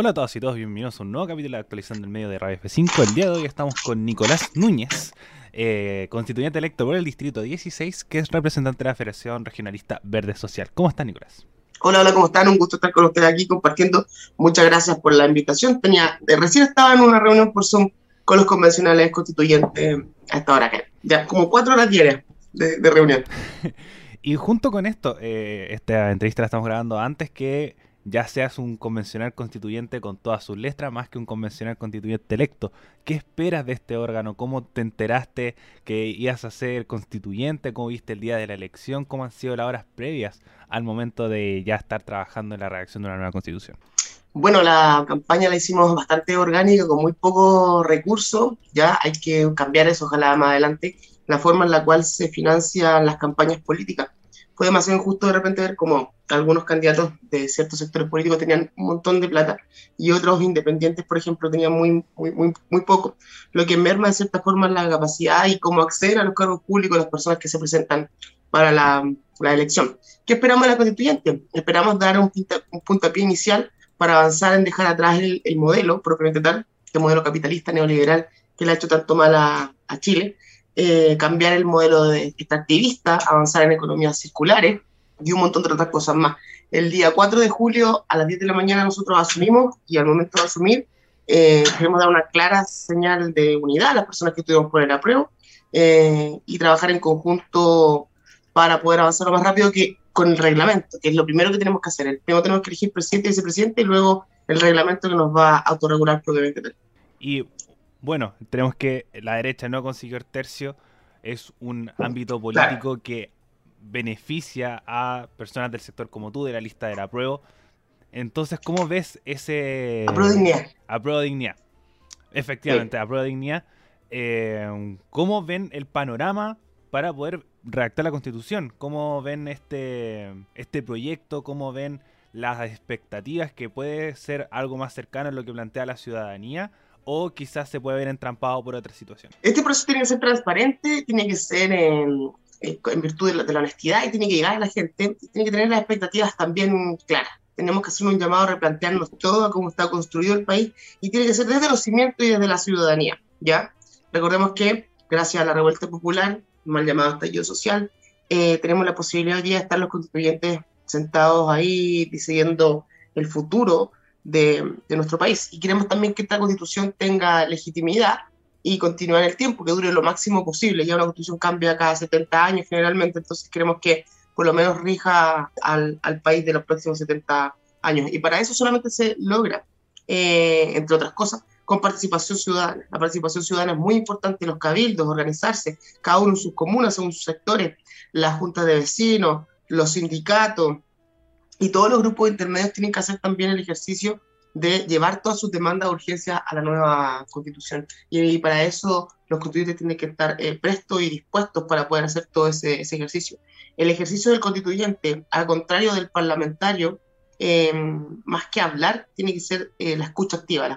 Hola a todas y todos, bienvenidos a un nuevo capítulo de Actualizando el Medio de Radio F5. El día de hoy estamos con Nicolás Núñez, constituyente electo por el Distrito 16, que es representante de la Federación Regionalista Verde Social. ¿Cómo estás, Nicolás? Hola, ¿cómo están? Un gusto estar con ustedes aquí compartiendo. Muchas gracias por la invitación. Recién estaba en una reunión por Zoom con los convencionales constituyentes hasta ahora, ya como 4 horas diarias de reunión. Y junto con esto, esta entrevista la estamos grabando antes que ya seas un convencional constituyente con todas sus letras, más que un convencional constituyente electo. ¿Qué esperas de este órgano? ¿Cómo te enteraste que ibas a ser constituyente? ¿Cómo viste el día de la elección? ¿Cómo han sido las horas previas al momento de ya estar trabajando en la redacción de una nueva constitución? Bueno, la campaña la hicimos bastante orgánica, con muy pocos recursos. Ya hay que cambiar eso, ojalá más adelante, la forma en la cual se financian las campañas políticas. Fue demasiado injusto de repente ver cómo algunos candidatos de ciertos sectores políticos tenían un montón de plata y otros independientes, por ejemplo, tenían muy poco, lo que merma de cierta forma la capacidad y cómo acceder a los cargos públicos de las personas que se presentan para la elección. ¿Qué esperamos de la constituyente? Esperamos dar un puntapié inicial para avanzar en dejar atrás el modelo, propiamente tal, este modelo capitalista neoliberal que le ha hecho tanto mal a Chile. Cambiar el modelo de extractivista, avanzar en economías circulares y un montón de otras cosas más. El día 4 de julio a las 10 de la mañana nosotros asumimos, y al momento de asumir queremos dar una clara señal de unidad a las personas que estuvimos por el apruebo y trabajar en conjunto para poder avanzar lo más rápido que con el reglamento, que es lo primero que tenemos que hacer. Primero tenemos que elegir presidente y vicepresidente y luego el reglamento que nos va a autorregular propiamente tal. Y bueno, tenemos que la derecha no consiguió el tercio, es un ámbito político que beneficia a personas del sector como tú, de la lista del apruebo. Entonces, ¿cómo ves ese... Apruebo de dignidad. Apruebo de dignidad. Efectivamente, sí. Apruebo de dignidad. ¿Cómo ven el panorama para poder redactar la Constitución? ¿Cómo ven este proyecto? ¿Cómo ven las expectativas que puede ser algo más cercano a lo que plantea la ciudadanía? ¿O quizás se puede ver entrampado por otra situación? Este proceso tiene que ser transparente, tiene que ser en virtud de la honestidad y tiene que llegar a la gente, tiene que tener las expectativas también claras. Tenemos que hacer un llamado a replantearnos todo a cómo está construido el país y tiene que ser desde los cimientos y desde la ciudadanía, ¿ya? Recordemos que gracias a la revuelta popular, mal llamado estallido social, tenemos la posibilidad hoy día de estar los constituyentes sentados ahí decidiendo el futuro de nuestro país, y queremos también que esta constitución tenga legitimidad y continuar en el tiempo, que dure lo máximo posible. Ya una constitución cambia cada 70 años generalmente, entonces queremos que por lo menos rija al país de los próximos 70 años, y para eso solamente se logra, entre otras cosas, con participación ciudadana. La participación ciudadana es muy importante, los cabildos, organizarse, cada uno en sus comunas, según sus sectores, las juntas de vecinos, los sindicatos, y todos los grupos intermedios tienen que hacer también el ejercicio de llevar todas sus demandas de urgencia a la nueva Constitución. Y para eso los constituyentes tienen que estar prestos y dispuestos para poder hacer todo ese ejercicio. El ejercicio del constituyente, al contrario del parlamentario, más que hablar, tiene que ser la escucha activa, la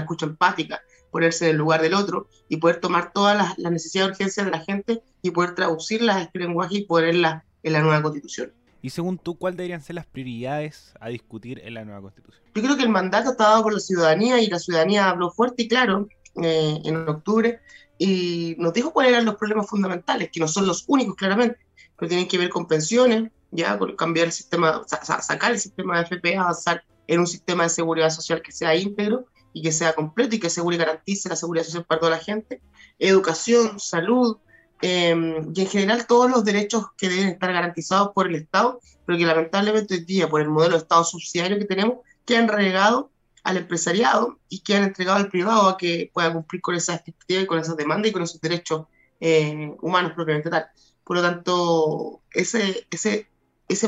escucha empática, ponerse en el lugar del otro y poder tomar todas las necesidades de urgencia de la gente y poder traducirlas a este lenguaje y ponerlas en la nueva Constitución. Y según tú, ¿cuáles deberían ser las prioridades a discutir en la nueva Constitución? Yo creo que el mandato está dado por la ciudadanía, y la ciudadanía habló fuerte y claro en octubre, y nos dijo cuáles eran los problemas fundamentales, que no son los únicos claramente, pero tienen que ver con pensiones, ya, con cambiar el sistema, sacar el sistema de FP, avanzar en un sistema de seguridad social que sea íntegro y que sea completo y que asegure y garantice la seguridad social para toda la gente, educación, salud, y en general todos los derechos que deben estar garantizados por el Estado, pero que lamentablemente hoy día por el modelo de Estado subsidiario que tenemos quedan relegados al empresariado y quedan entregados al privado a que pueda cumplir con esas expectativas y con esas demandas y con esos derechos humanos propiamente tal. Por lo tanto, ese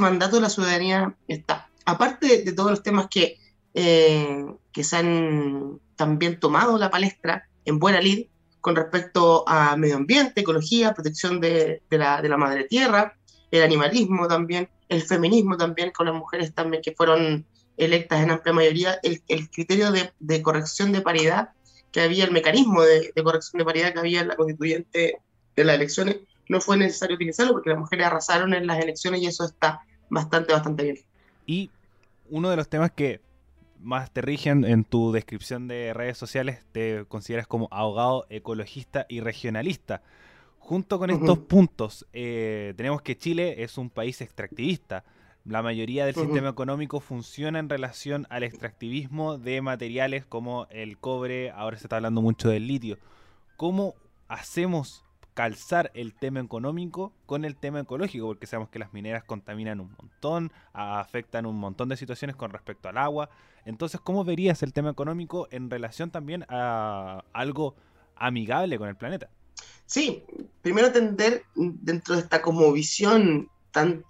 mandato de la ciudadanía está, aparte de todos los temas que se han también tomado la palestra en buena lid con respecto a medio ambiente, ecología, protección de la madre tierra, el animalismo también, el feminismo también, con las mujeres también que fueron electas en amplia mayoría, el criterio de corrección de paridad que había, el mecanismo de corrección de paridad que había en la constituyente de las elecciones, no fue necesario utilizarlo porque las mujeres arrasaron en las elecciones y eso está bastante bien. Y uno de los temas que más te rigen en tu descripción de redes sociales, te consideras como abogado ecologista y regionalista. Junto con estos puntos, tenemos que Chile es un país extractivista. La mayoría del sistema económico funciona en relación al extractivismo de materiales como el cobre, ahora se está hablando mucho del litio. ¿Cómo hacemos calzar el tema económico con el tema ecológico? Porque sabemos que las mineras contaminan un montón, afectan un montón de situaciones con respecto al agua. Entonces, ¿cómo verías el tema económico en relación también a algo amigable con el planeta? Sí, primero entender dentro de esta cosmovisión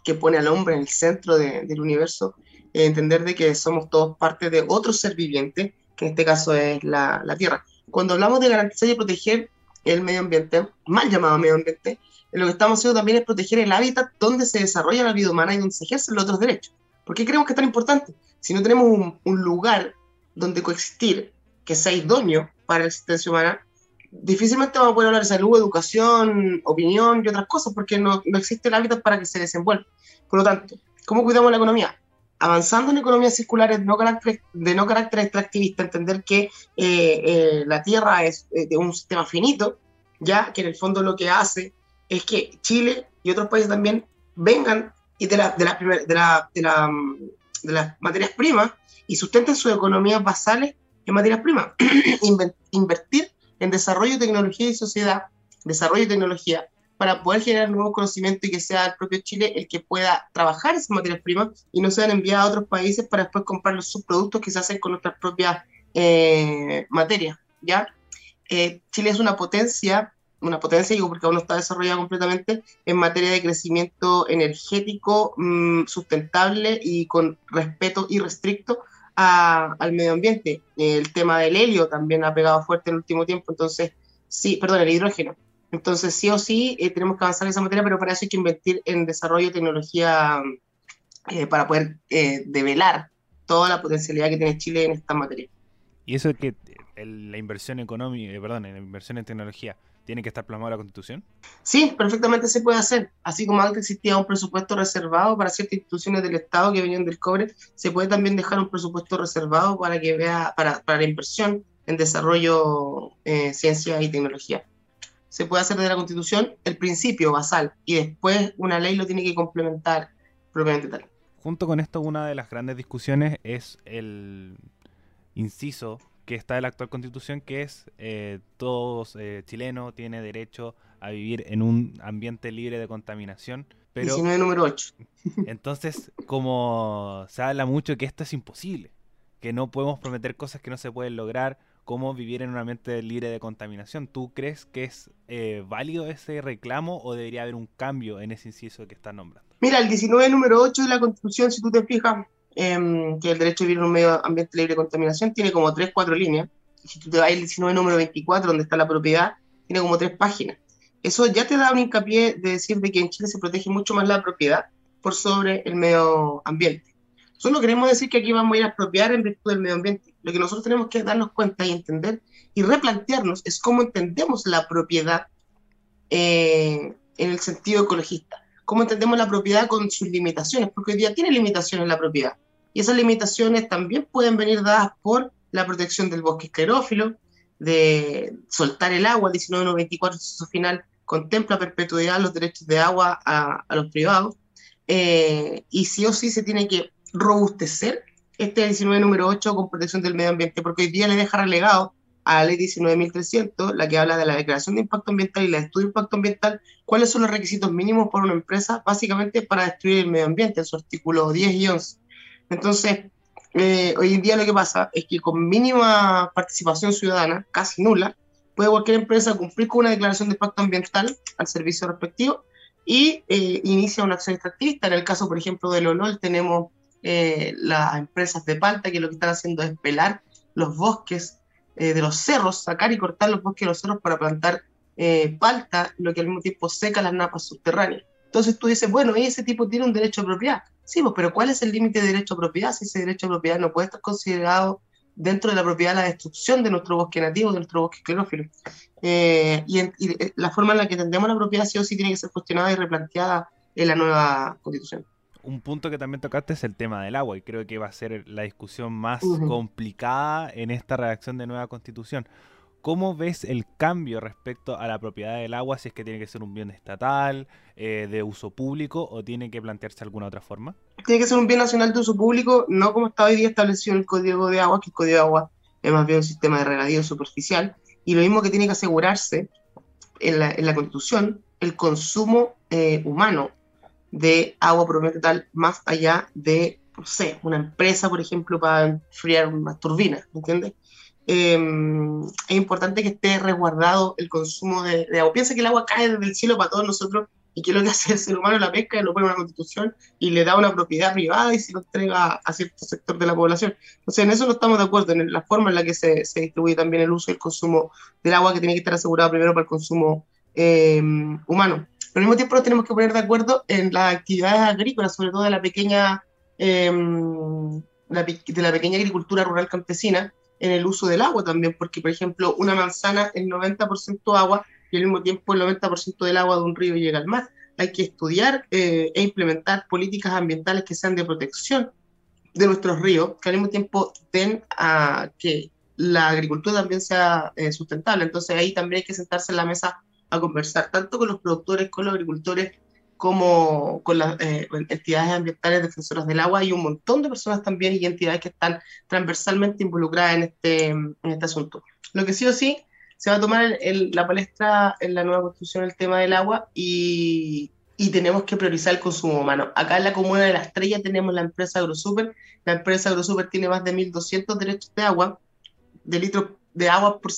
que pone al hombre en el centro del universo, entender de que somos todos parte de otro ser viviente, que en este caso es la Tierra. Cuando hablamos de garantizar y proteger el medio ambiente, mal llamado medio ambiente, lo que estamos haciendo también es proteger el hábitat donde se desarrolla la vida humana y donde se ejercen los otros derechos. ¿Por qué creemos que es tan importante? Si no tenemos un lugar donde coexistir que sea idóneo para la existencia humana, difícilmente vamos a poder hablar de salud, educación, opinión y otras cosas, porque no existe el hábitat para que se desenvuelva. Por lo tanto, ¿cómo cuidamos la economía? Avanzando en economías circulares de no carácter extractivista, entender que la tierra es de un sistema finito, ya que en el fondo lo que hace es que Chile y otros países también vengan y de las materias primas y sustenten sus economías basales en materias primas. Invertir en desarrollo, tecnología y sociedad, desarrollo y tecnología, para poder generar nuevos conocimientos y que sea el propio Chile el que pueda trabajar esas materias primas y no sean enviadas a otros países para después comprar los subproductos que se hacen con nuestras propias materias, ¿ya? Chile es una potencia, digo, porque aún no está desarrollada completamente en materia de crecimiento energético, sustentable y con respeto irrestricto al medio ambiente. El tema del helio también ha pegado fuerte en el último tiempo, entonces, el hidrógeno. Entonces, sí o sí, tenemos que avanzar en esa materia, pero para eso hay que invertir en desarrollo de tecnología para poder develar toda la potencialidad que tiene Chile en esta materia. ¿Y eso es que la inversión económica, la inversión en tecnología, tiene que estar plasmada en la Constitución? Sí, perfectamente se puede hacer. Así como antes existía un presupuesto reservado para ciertas instituciones del Estado que venían del cobre, se puede también dejar un presupuesto reservado para la inversión en desarrollo, ciencia y tecnología. Se puede hacer de la Constitución el principio basal y después una ley lo tiene que complementar propiamente tal. Junto con esto, una de las grandes discusiones es el inciso que está en la actual Constitución, que es todo chileno tiene derecho a vivir en un ambiente libre de contaminación. Pero, 19 número 8. Entonces, como se habla mucho que esto es imposible, que no podemos prometer cosas que no se pueden lograr, cómo vivir en un ambiente libre de contaminación. ¿Tú crees que es válido ese reclamo o debería haber un cambio en ese inciso que están nombrando? Mira, el 19 número 8 de la Constitución, si tú te fijas, que el derecho a vivir en un medio ambiente libre de contaminación, tiene como 3, 4 líneas. Si tú te vas al 19 número 24, donde está la propiedad, tiene como 3 páginas. Eso ya te da un hincapié de decir de que en Chile se protege mucho más la propiedad por sobre el medio ambiente. Solo queremos decir que aquí vamos a ir a expropiar en virtud del medio ambiente. Lo que nosotros tenemos que darnos cuenta y entender y replantearnos es cómo entendemos la propiedad en el sentido ecologista. Cómo entendemos la propiedad con sus limitaciones, porque hoy día tiene limitaciones la propiedad. Y esas limitaciones también pueden venir dadas por la protección del bosque esclerófilo, de soltar el agua. El 1994, su final, contempla perpetuidad los derechos de agua a los privados. Y sí o sí se tiene que robustecer este 19 número 8 con protección del medio ambiente, porque hoy día le deja relegado a la ley 19.300, la que habla de la declaración de impacto ambiental y la de estudio de impacto ambiental, cuáles son los requisitos mínimos para una empresa, básicamente para destruir el medio ambiente, en su artículo 10 y 11. Entonces, hoy en día lo que pasa es que con mínima participación ciudadana, casi nula, puede cualquier empresa cumplir con una declaración de impacto ambiental al servicio respectivo y inicia una acción extractivista. En el caso, por ejemplo, del Olol, tenemos las empresas de palta que lo que están haciendo es pelar los bosques de los cerros, sacar y cortar los bosques de los cerros para plantar palta, lo que al mismo tiempo seca las napas subterráneas. Entonces tú dices, bueno, ese tipo tiene un derecho a propiedad. Sí, pues, pero ¿cuál es el límite de derecho a propiedad? Si ese derecho a propiedad no puede estar considerado dentro de la propiedad la destrucción de nuestro bosque nativo, de nuestro bosque esclerófilo. Y la forma en la que entendemos la propiedad sí o sí tiene que ser cuestionada y replanteada en la nueva Constitución. un punto que también tocaste es el tema del agua, y creo que va a ser la discusión más complicada en esta redacción de nueva constitución. ¿Cómo ves el cambio respecto a la propiedad del agua, si es que tiene que ser un bien estatal, de uso público, o tiene que plantearse alguna otra forma? Tiene que ser un bien nacional de uso público, no como está hoy día establecido en el Código de Agua, que el Código de Agua es más bien un sistema de regadío superficial, y lo mismo que tiene que asegurarse en la Constitución, el consumo humano de agua propiamente tal, más allá de, no sé, una empresa, por ejemplo, para enfriar unas turbinas, ¿entiendes? Es importante que esté resguardado el consumo de agua. Piensa que el agua cae desde el cielo para todos nosotros, y que lo que hace el ser humano, la pesca, lo pone en una constitución y le da una propiedad privada y se lo entrega a cierto sector de la población. Entonces, en eso no estamos de acuerdo, en la forma en la que se distribuye también el uso y el consumo del agua, que tiene que estar asegurado primero para el consumo humano. Pero al mismo tiempo nos tenemos que poner de acuerdo en las actividades agrícolas, sobre todo de la pequeña agricultura rural campesina, en el uso del agua también, porque, por ejemplo, una manzana es 90% agua y al mismo tiempo el 90% del agua de un río llega al mar. Hay que estudiar e implementar políticas ambientales que sean de protección de nuestros ríos, que al mismo tiempo den a que la agricultura también sea sustentable. Entonces ahí también hay que sentarse en la mesa a conversar, tanto con los productores, con los agricultores, como con las entidades ambientales defensoras del agua, y un montón de personas también y entidades que están transversalmente involucradas en este asunto. Lo que sí o sí se va a tomar la palestra en la nueva constitución, el tema del agua, y tenemos que priorizar el consumo humano. Acá en la comuna de La Estrella tenemos la empresa Agrosuper. La empresa Agrosuper tiene más de 1.200 derechos de agua, litros de agua por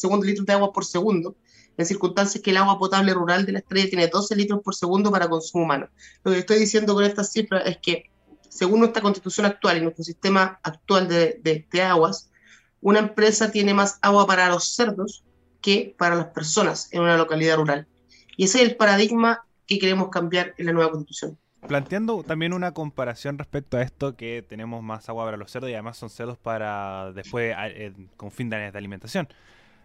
segundo, en circunstancias que el agua potable rural de La Estrella tiene 12 litros por segundo para consumo humano. Lo que estoy diciendo con estas cifras es que, según nuestra constitución actual y nuestro sistema actual de aguas, una empresa tiene más agua para los cerdos que para las personas en una localidad rural. Y ese es el paradigma que queremos cambiar en la nueva constitución. Planteando también una comparación respecto a esto, que tenemos más agua para los cerdos y además son cerdos para después con fin de alimentación.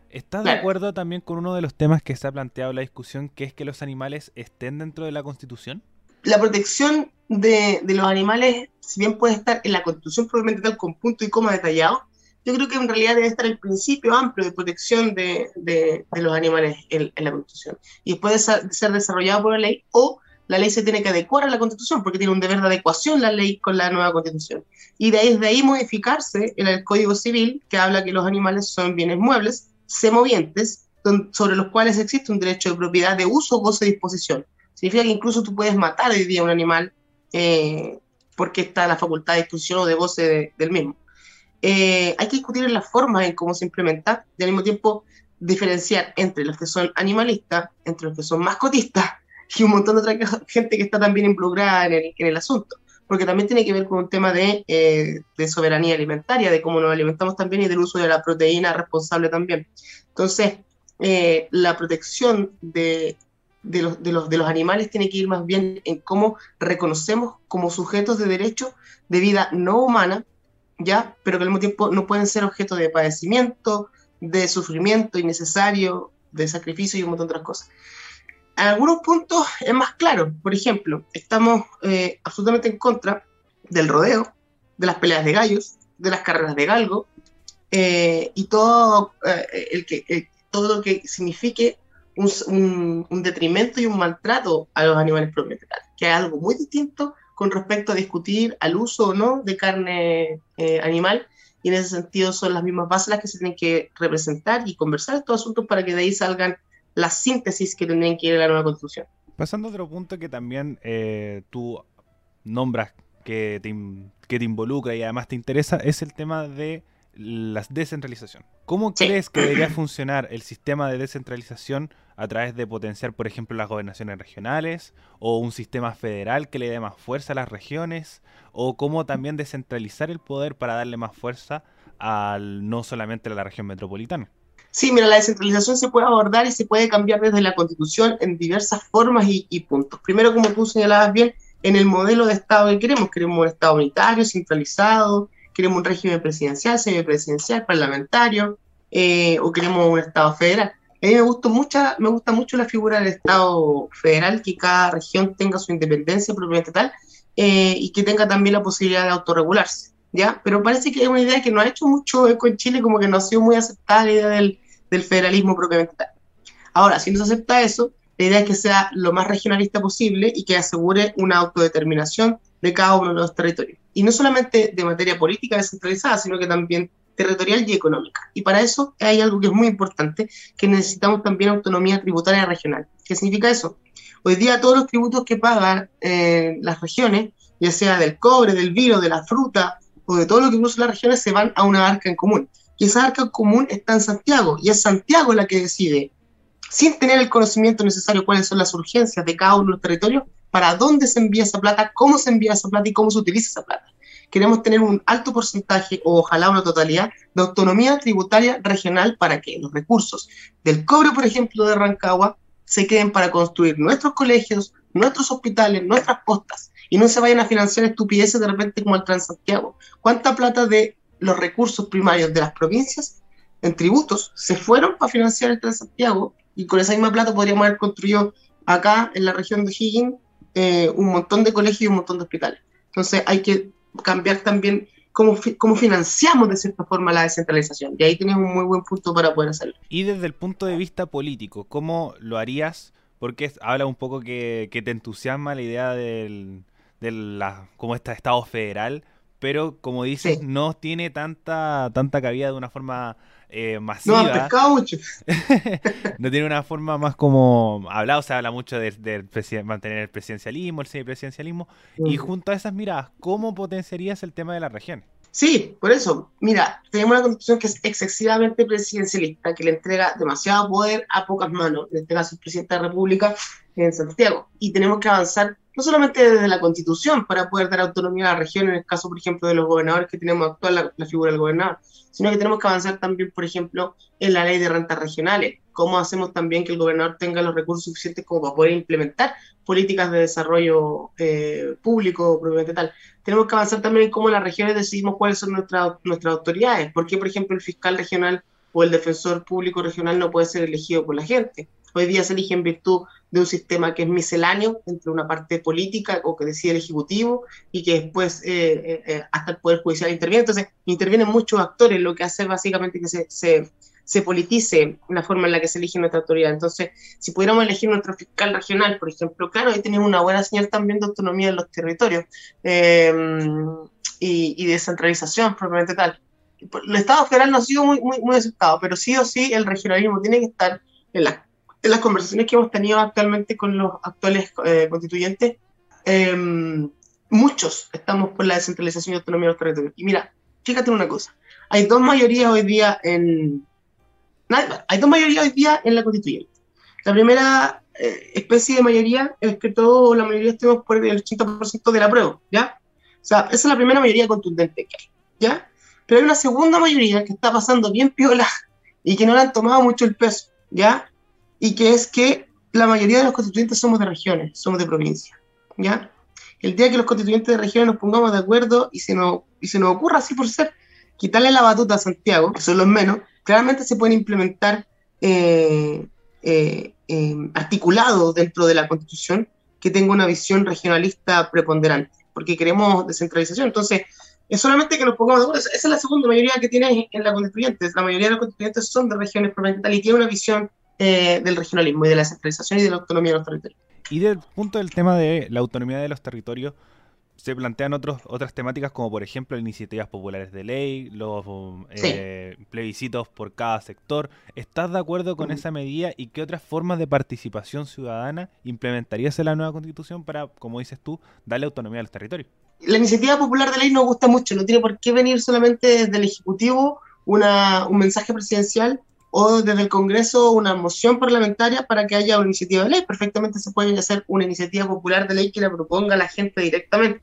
¿Estás de acuerdo también con uno de los temas que se ha planteado en la discusión, que es que los animales estén dentro de la Constitución? La protección de los animales, si bien puede estar en la Constitución probablemente tal con punto y coma detallado, yo creo que en realidad debe estar el principio amplio de protección de los animales en la Constitución. Y después de ser desarrollado por la ley, o la ley se tiene que adecuar a la Constitución, porque tiene un deber de adecuación la ley con la nueva Constitución. Y desde ahí modificarse el Código Civil, que habla que los animales son bienes muebles, semovientes, sobre los cuales existe un derecho de propiedad, de uso, goce y disposición. Significa que incluso tú puedes matar hoy día un animal porque está en la facultad de disposición o de goce del mismo. Hay que discutir en las formas en cómo se implementa, y al mismo tiempo diferenciar entre los que son animalistas, entre los que son mascotistas, y un montón de otra gente que está también involucrada en el asunto, porque también tiene que ver con un tema de soberanía alimentaria, de cómo nos alimentamos también, y del uso de la proteína responsable también. Entonces, la protección de los animales tiene que ir más bien en cómo reconocemos como sujetos de derecho de vida no humana, ¿ya? Pero que al mismo tiempo no pueden ser objeto de padecimiento, de sufrimiento innecesario, de sacrificio y un montón de otras cosas. En algunos puntos es más claro. Por ejemplo, estamos absolutamente en contra del rodeo, de las peleas de gallos, de las carreras de galgo, y todo lo que signifique un detrimento y un maltrato a los animales propiamente tal, que es algo muy distinto con respecto a discutir al uso o no de carne animal, y en ese sentido son las mismas bases las que se tienen que representar y conversar estos asuntos para que de ahí salgan la síntesis que tendrían que ir a la nueva constitución. Pasando a otro punto que también tú nombras que te involucra y además te interesa, es el tema de la descentralización. ¿Cómo crees que debería funcionar el sistema de descentralización a través de potenciar, por ejemplo, las gobernaciones regionales, o un sistema federal que le dé más fuerza a las regiones, o cómo también descentralizar el poder para darle más fuerza no solamente a la región metropolitana? Sí, mira, la descentralización se puede abordar y se puede cambiar desde la Constitución en diversas formas y puntos. Primero, como tú señalabas bien, en el modelo de Estado que queremos. Queremos un Estado unitario, centralizado, queremos un régimen presidencial, semipresidencial, parlamentario, o queremos un Estado federal. A mí me gusta mucho la figura del Estado federal, que cada región tenga su independencia propiamente tal, y que tenga también la posibilidad de autorregularse, ¿ya? Pero parece que es una idea que no ha hecho mucho eco en Chile, como que no ha sido muy aceptada la idea del federalismo propiamente tal. Ahora, si no se acepta eso, la idea es que sea lo más regionalista posible y que asegure una autodeterminación de cada uno de los territorios. Y no solamente de materia política descentralizada, sino que también territorial y económica. Y para eso hay algo que es muy importante, que necesitamos también autonomía tributaria regional. ¿Qué significa eso? Hoy día todos los tributos que pagan las regiones, ya sea del cobre, del vino, de la fruta o de todo lo que producen las regiones, se van a una arca en común. Y esa arca en común está en Santiago, y es Santiago la que decide, sin tener el conocimiento necesario cuáles son las urgencias de cada uno de los territorios, para dónde se envía esa plata, cómo se envía esa plata y cómo se utiliza esa plata. Queremos tener un alto porcentaje, o ojalá una totalidad, de autonomía tributaria regional para que los recursos del cobre, por ejemplo, de Rancagua, se queden para construir nuestros colegios, nuestros hospitales, nuestras postas, y no se vayan a financiar estupideces de repente como el Transantiago. ¿Cuánta plata de los recursos primarios de las provincias en tributos se fueron para financiar el Transantiago? Y con esa misma plata podríamos haber construido acá, en la región de O'Higgins, un montón de colegios y un montón de hospitales. Entonces hay que cambiar también cómo financiamos de cierta forma la descentralización. Y ahí tienes un muy buen punto para poder hacerlo. Y desde el punto de vista político, ¿cómo lo harías? Porque habla un poco que te entusiasma la idea como este Estado federal, pero como dices, sí, no tiene tanta cabida de una forma masiva. No, han pescado mucho. No tiene una forma más como hablado, se habla mucho de mantener el presidencialismo, el semipresidencialismo, y junto a esas miradas, ¿cómo potenciarías el tema de las regiones? Sí, por eso, mira, tenemos una constitución que es excesivamente presidencialista, que le entrega demasiado poder a pocas manos, en este caso el presidente de la República en Santiago, y tenemos que avanzar no solamente desde la Constitución para poder dar autonomía a la región, en el caso, por ejemplo, de los gobernadores que tenemos actual, la figura del gobernador, sino que tenemos que avanzar también, por ejemplo, en la ley de rentas regionales. ¿Cómo hacemos también que el gobernador tenga los recursos suficientes como para poder implementar políticas de desarrollo público, propiamente tal? Tenemos que avanzar también en cómo las regiones decidimos cuáles son nuestras autoridades. ¿Por qué, por ejemplo, el fiscal regional o el defensor público regional no puede ser elegido por la gente? Hoy día se elige en virtud de un sistema que es misceláneo entre una parte política o que decide el Ejecutivo y que después hasta el Poder Judicial interviene. Entonces, intervienen muchos actores, lo que hace básicamente que se politice la forma en la que se elige nuestra autoridad. Entonces, si pudiéramos elegir nuestro fiscal regional, por ejemplo, claro, ahí tenemos una buena señal también de autonomía en los territorios y descentralización propiamente tal. El Estado federal no ha sido muy aceptado, pero sí o sí el regionalismo tiene que estar en las conversaciones que hemos tenido actualmente con los actuales constituyentes. Muchos estamos por la descentralización y autonomía de los territorios. Y mira, fíjate una cosa, hay dos mayorías hoy día en la constituyente. La primera especie de mayoría es que todos, la mayoría, estemos por el 80% del apruebo, ¿ya? O sea, esa es la primera mayoría contundente que hay, ¿ya? Pero hay una segunda mayoría que está pasando bien piola y que no le han tomado mucho el peso, ¿ya? Y que es que la mayoría de los constituyentes somos de regiones, somos de provincia, ¿ya? El día que los constituyentes de regiones nos pongamos de acuerdo y se nos ocurra así por ser, quitarle la batuta a Santiago, que son los menos, claramente se pueden implementar articulados dentro de la Constitución que tenga una visión regionalista preponderante, porque queremos descentralización. Entonces, es solamente que nos pongamos de acuerdo. Esa es la segunda mayoría que tiene en la constituyente. La mayoría de los constituyentes son de regiones provinciales y tienen una visión del regionalismo y de la descentralización y de la autonomía de los territorios. Y del punto del tema de la autonomía de los territorios, se plantean otras temáticas como, por ejemplo, iniciativas populares de ley, los plebiscitos por cada sector. ¿Estás de acuerdo con esa medida y qué otras formas de participación ciudadana implementarías en la nueva Constitución para, como dices tú, darle autonomía a los territorios? La iniciativa popular de ley nos gusta mucho, no tiene por qué venir solamente desde el Ejecutivo un mensaje presidencial o desde el Congreso una moción parlamentaria para que haya una iniciativa de ley. Perfectamente se puede hacer una iniciativa popular de ley que la proponga la gente directamente.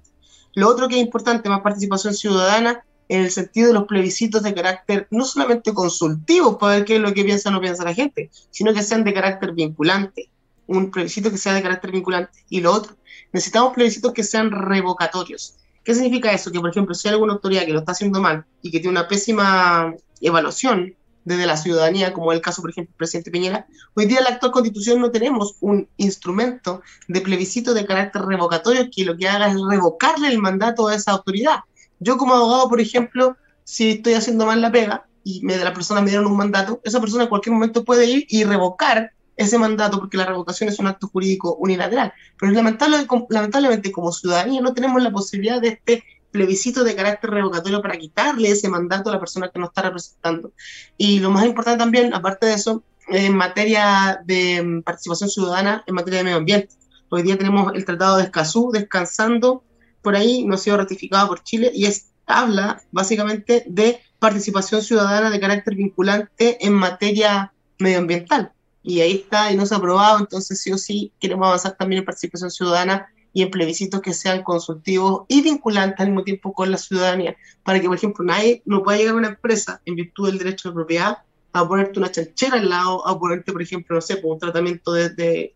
Lo otro que es importante, más participación ciudadana en el sentido de los plebiscitos de carácter no solamente consultivo para ver qué es lo que piensa o no piensa la gente, sino que sean de carácter vinculante, un plebiscito que sea de carácter vinculante. Y lo otro, necesitamos plebiscitos que sean revocatorios. ¿Qué significa eso? Que, por ejemplo, si hay alguna autoridad que lo está haciendo mal y que tiene una pésima evaluación desde la ciudadanía, como es el caso, por ejemplo, del presidente Piñera, hoy día en la actual Constitución no tenemos un instrumento de plebiscito de carácter revocatorio que lo que haga es revocarle el mandato a esa autoridad. Yo como abogado, por ejemplo, si estoy haciendo mal la pega y la persona me dieron un mandato, esa persona en cualquier momento puede ir y revocar ese mandato, porque la revocación es un acto jurídico unilateral. Pero lamentablemente como ciudadanía no tenemos la posibilidad de este plebiscito de carácter revocatorio para quitarle ese mandato a la persona que nos está representando. Y lo más importante también, aparte de eso, en materia de participación ciudadana, en materia de medio ambiente. Hoy día tenemos el Tratado de Escazú descansando por ahí, no ha sido ratificado por Chile, y habla básicamente de participación ciudadana de carácter vinculante en materia medioambiental. Y ahí está, y no se ha aprobado, entonces sí o sí queremos avanzar también en participación ciudadana y en plebiscitos que sean consultivos y vinculantes al mismo tiempo con la ciudadanía, para que, por ejemplo, nadie no pueda llegar a una empresa, en virtud del derecho de propiedad, a ponerte una chanchera al lado, a ponerte, por ejemplo, no sé, un tratamiento de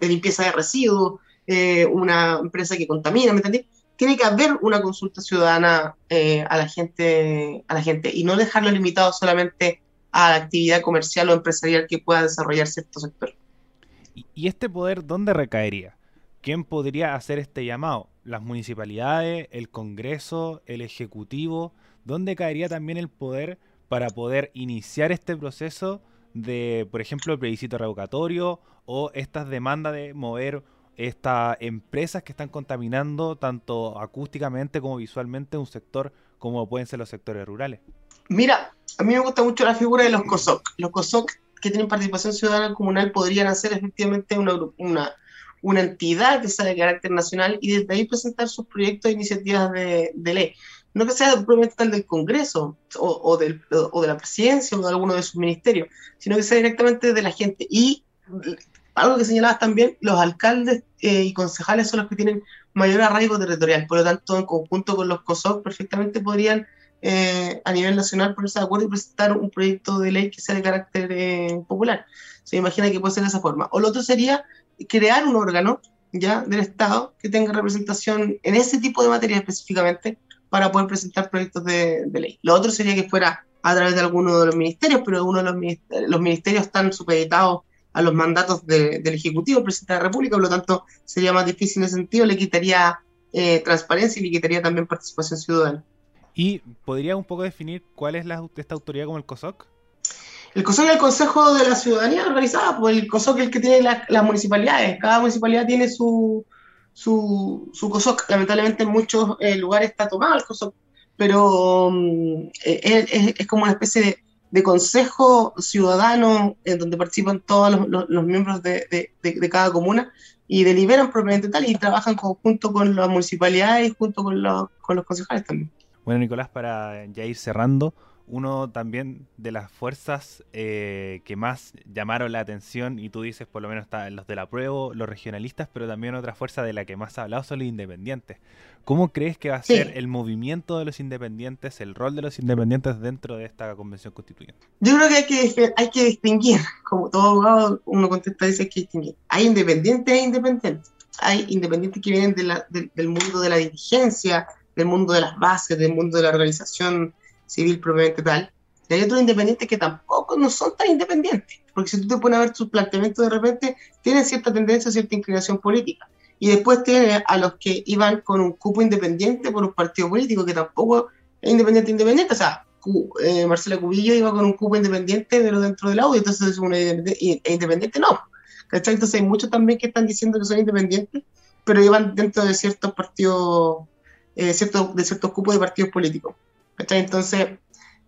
limpieza de residuos, una empresa que contamina, ¿me entendés? Tiene que haber una consulta ciudadana a la gente, y no dejarlo limitado solamente a la actividad comercial o empresarial que pueda desarrollar cierto sector. ¿Y este poder dónde recaería? ¿Quién podría hacer este llamado? ¿Las municipalidades, el Congreso, el Ejecutivo? ¿Dónde caería también el poder para poder iniciar este proceso de, por ejemplo, el plebiscito revocatorio o estas demandas de mover estas empresas que están contaminando tanto acústicamente como visualmente un sector como pueden ser los sectores rurales? Mira, a mí me gusta mucho la figura de los COSOC. Los COSOC que tienen participación ciudadana comunal podrían hacer efectivamente una entidad que sea de carácter nacional y desde ahí presentar sus proyectos e iniciativas de ley. No que sea propiamente tal del Congreso o de la presidencia o de alguno de sus ministerios, sino que sea directamente de la gente. Y algo que señalabas también, los alcaldes y concejales son los que tienen mayor arraigo territorial, por lo tanto en conjunto con los COSOC perfectamente podrían a nivel nacional ponerse de acuerdo y presentar un proyecto de ley que sea de carácter popular. Se imagina que puede ser de esa forma. O lo otro sería crear un órgano ya del Estado que tenga representación en ese tipo de materia específicamente para poder presentar proyectos de ley. Lo otro sería que fuera a través de alguno de los ministerios, pero algunos de los ministerios están supeditados a los mandatos del Ejecutivo, Presidente de la República, por lo tanto sería más difícil en ese sentido, le quitaría transparencia y le quitaría también participación ciudadana. ¿Y podría un poco definir cuál es esta autoridad como el COSOC? El COSOC es el Consejo de la Ciudadanía Organizada, pues el COSOC es el que tiene las municipalidades, cada municipalidad tiene su COSOC, lamentablemente en muchos lugares está tomado el COSOC, pero es como una especie de consejo ciudadano en donde participan todos los miembros de cada comuna y deliberan propiamente tal y trabajan junto con las municipalidades y junto con los concejales también. Bueno, Nicolás, para ya ir cerrando, uno también de las fuerzas que más llamaron la atención, y tú dices por lo menos está los del Apruebo, los regionalistas, pero también otra fuerza de la que más has hablado son los independientes. ¿Cómo crees que va a ser el movimiento de los independientes, el rol de los independientes dentro de esta convención constituyente? Yo creo que hay que distinguir, como todo abogado uno contesta y dice hay que distinguir. Hay independientes e independientes. Hay independientes que vienen del mundo de la dirigencia, del mundo de las bases, del mundo de la organización civil propiamente tal, y hay otros independientes que tampoco no son tan independientes, porque si tú te pones a ver sus planteamientos de repente, tienen cierta tendencia, cierta inclinación política, y después tienen a los que iban con un cupo independiente por un partido político, que tampoco es independiente, o sea, Marcela Cubillo iba con un cupo independiente pero dentro del audio, entonces es una independiente no, ¿cachai? Entonces hay muchos también que están diciendo que son independientes, pero iban dentro de ciertos partidos, de ciertos cupos de partidos políticos. Entonces,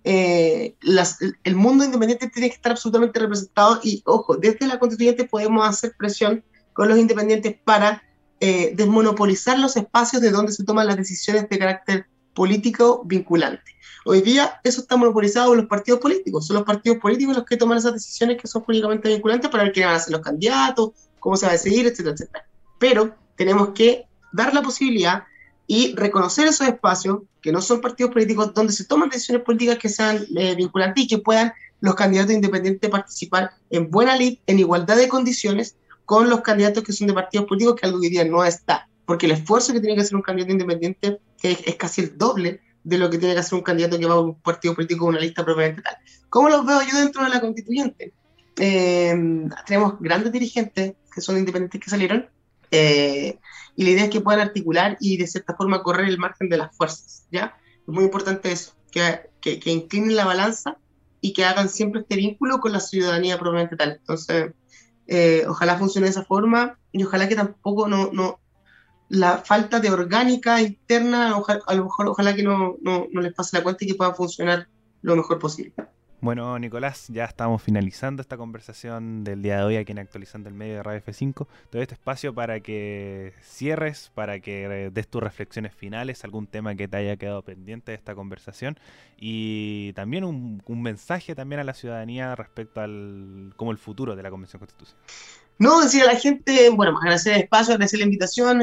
el mundo independiente tiene que estar absolutamente representado y, ojo, desde la constituyente podemos hacer presión con los independientes para desmonopolizar los espacios de donde se toman las decisiones de carácter político vinculante. Hoy día eso está monopolizado por los partidos políticos, son los partidos políticos los que toman esas decisiones que son políticamente vinculantes para ver quiénes van a ser los candidatos, cómo se va a decidir, etcétera, etcétera. Pero tenemos que dar la posibilidad y reconocer esos espacios que no son partidos políticos, donde se toman decisiones políticas que sean vinculantes y que puedan los candidatos independientes participar en buena lid, en igualdad de condiciones, con los candidatos que son de partidos políticos, que algo que hoy día no está. Porque el esfuerzo que tiene que hacer un candidato independiente es casi el doble de lo que tiene que hacer un candidato que va a un partido político o una lista propiamente tal. ¿Cómo los veo yo dentro de la constituyente? Tenemos grandes dirigentes que son independientes que salieron, y la idea es que puedan articular y de cierta forma correr el margen de las fuerzas, ¿ya? Es muy importante eso, que inclinen la balanza y que hagan siempre este vínculo con la ciudadanía propiamente tal. Entonces, ojalá funcione de esa forma y ojalá que tampoco la falta de orgánica interna, ojalá que no les pase la cuenta y que puedan funcionar lo mejor posible. Bueno, Nicolás, ya estamos finalizando esta conversación del día de hoy aquí en Actualizando el Medio de Radio F5. Te doy este espacio para que cierres, para que des tus reflexiones finales, algún tema que te haya quedado pendiente de esta conversación y también un mensaje también a la ciudadanía respecto al como el futuro de la Convención Constitucional. No, decir a la gente, bueno, agradecer el espacio, agradecer la invitación,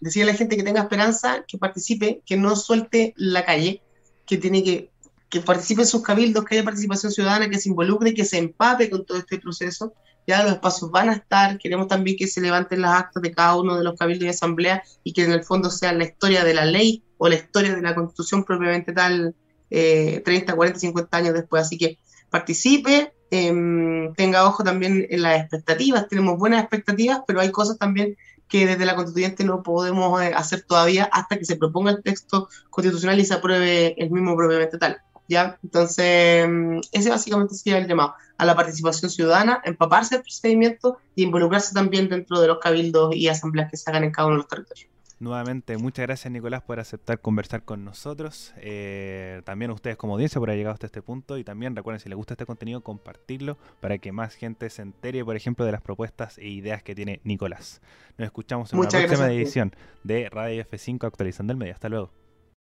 decir a la gente que tenga esperanza, que participe, que no suelte la calle, que tiene que participe en sus cabildos, que haya participación ciudadana, que se involucre, que se empape con todo este proceso. Ya los espacios van a estar, queremos también que se levanten las actas de cada uno de los cabildos y asambleas y que en el fondo sean la historia de la ley o la historia de la Constitución propiamente tal, 30, 40, 50 años después. Así que participe, tenga ojo también en las expectativas. Tenemos buenas expectativas, pero hay cosas también que desde la constituyente no podemos hacer todavía hasta que se proponga el texto constitucional y se apruebe el mismo propiamente tal. ¿Ya? Entonces, ese básicamente sería el llamado a la participación ciudadana, empaparse del procedimiento y involucrarse también dentro de los cabildos y asambleas que se hagan en cada uno de los territorios. Nuevamente, muchas gracias, Nicolás, por aceptar conversar con nosotros, también a ustedes como audiencia por haber llegado hasta este punto, y también recuerden, si les gusta este contenido, compartirlo para que más gente se entere, por ejemplo, de las propuestas e ideas que tiene Nicolás. Nos escuchamos en la próxima edición de Radio F5 Actualizando el Medio. Hasta luego.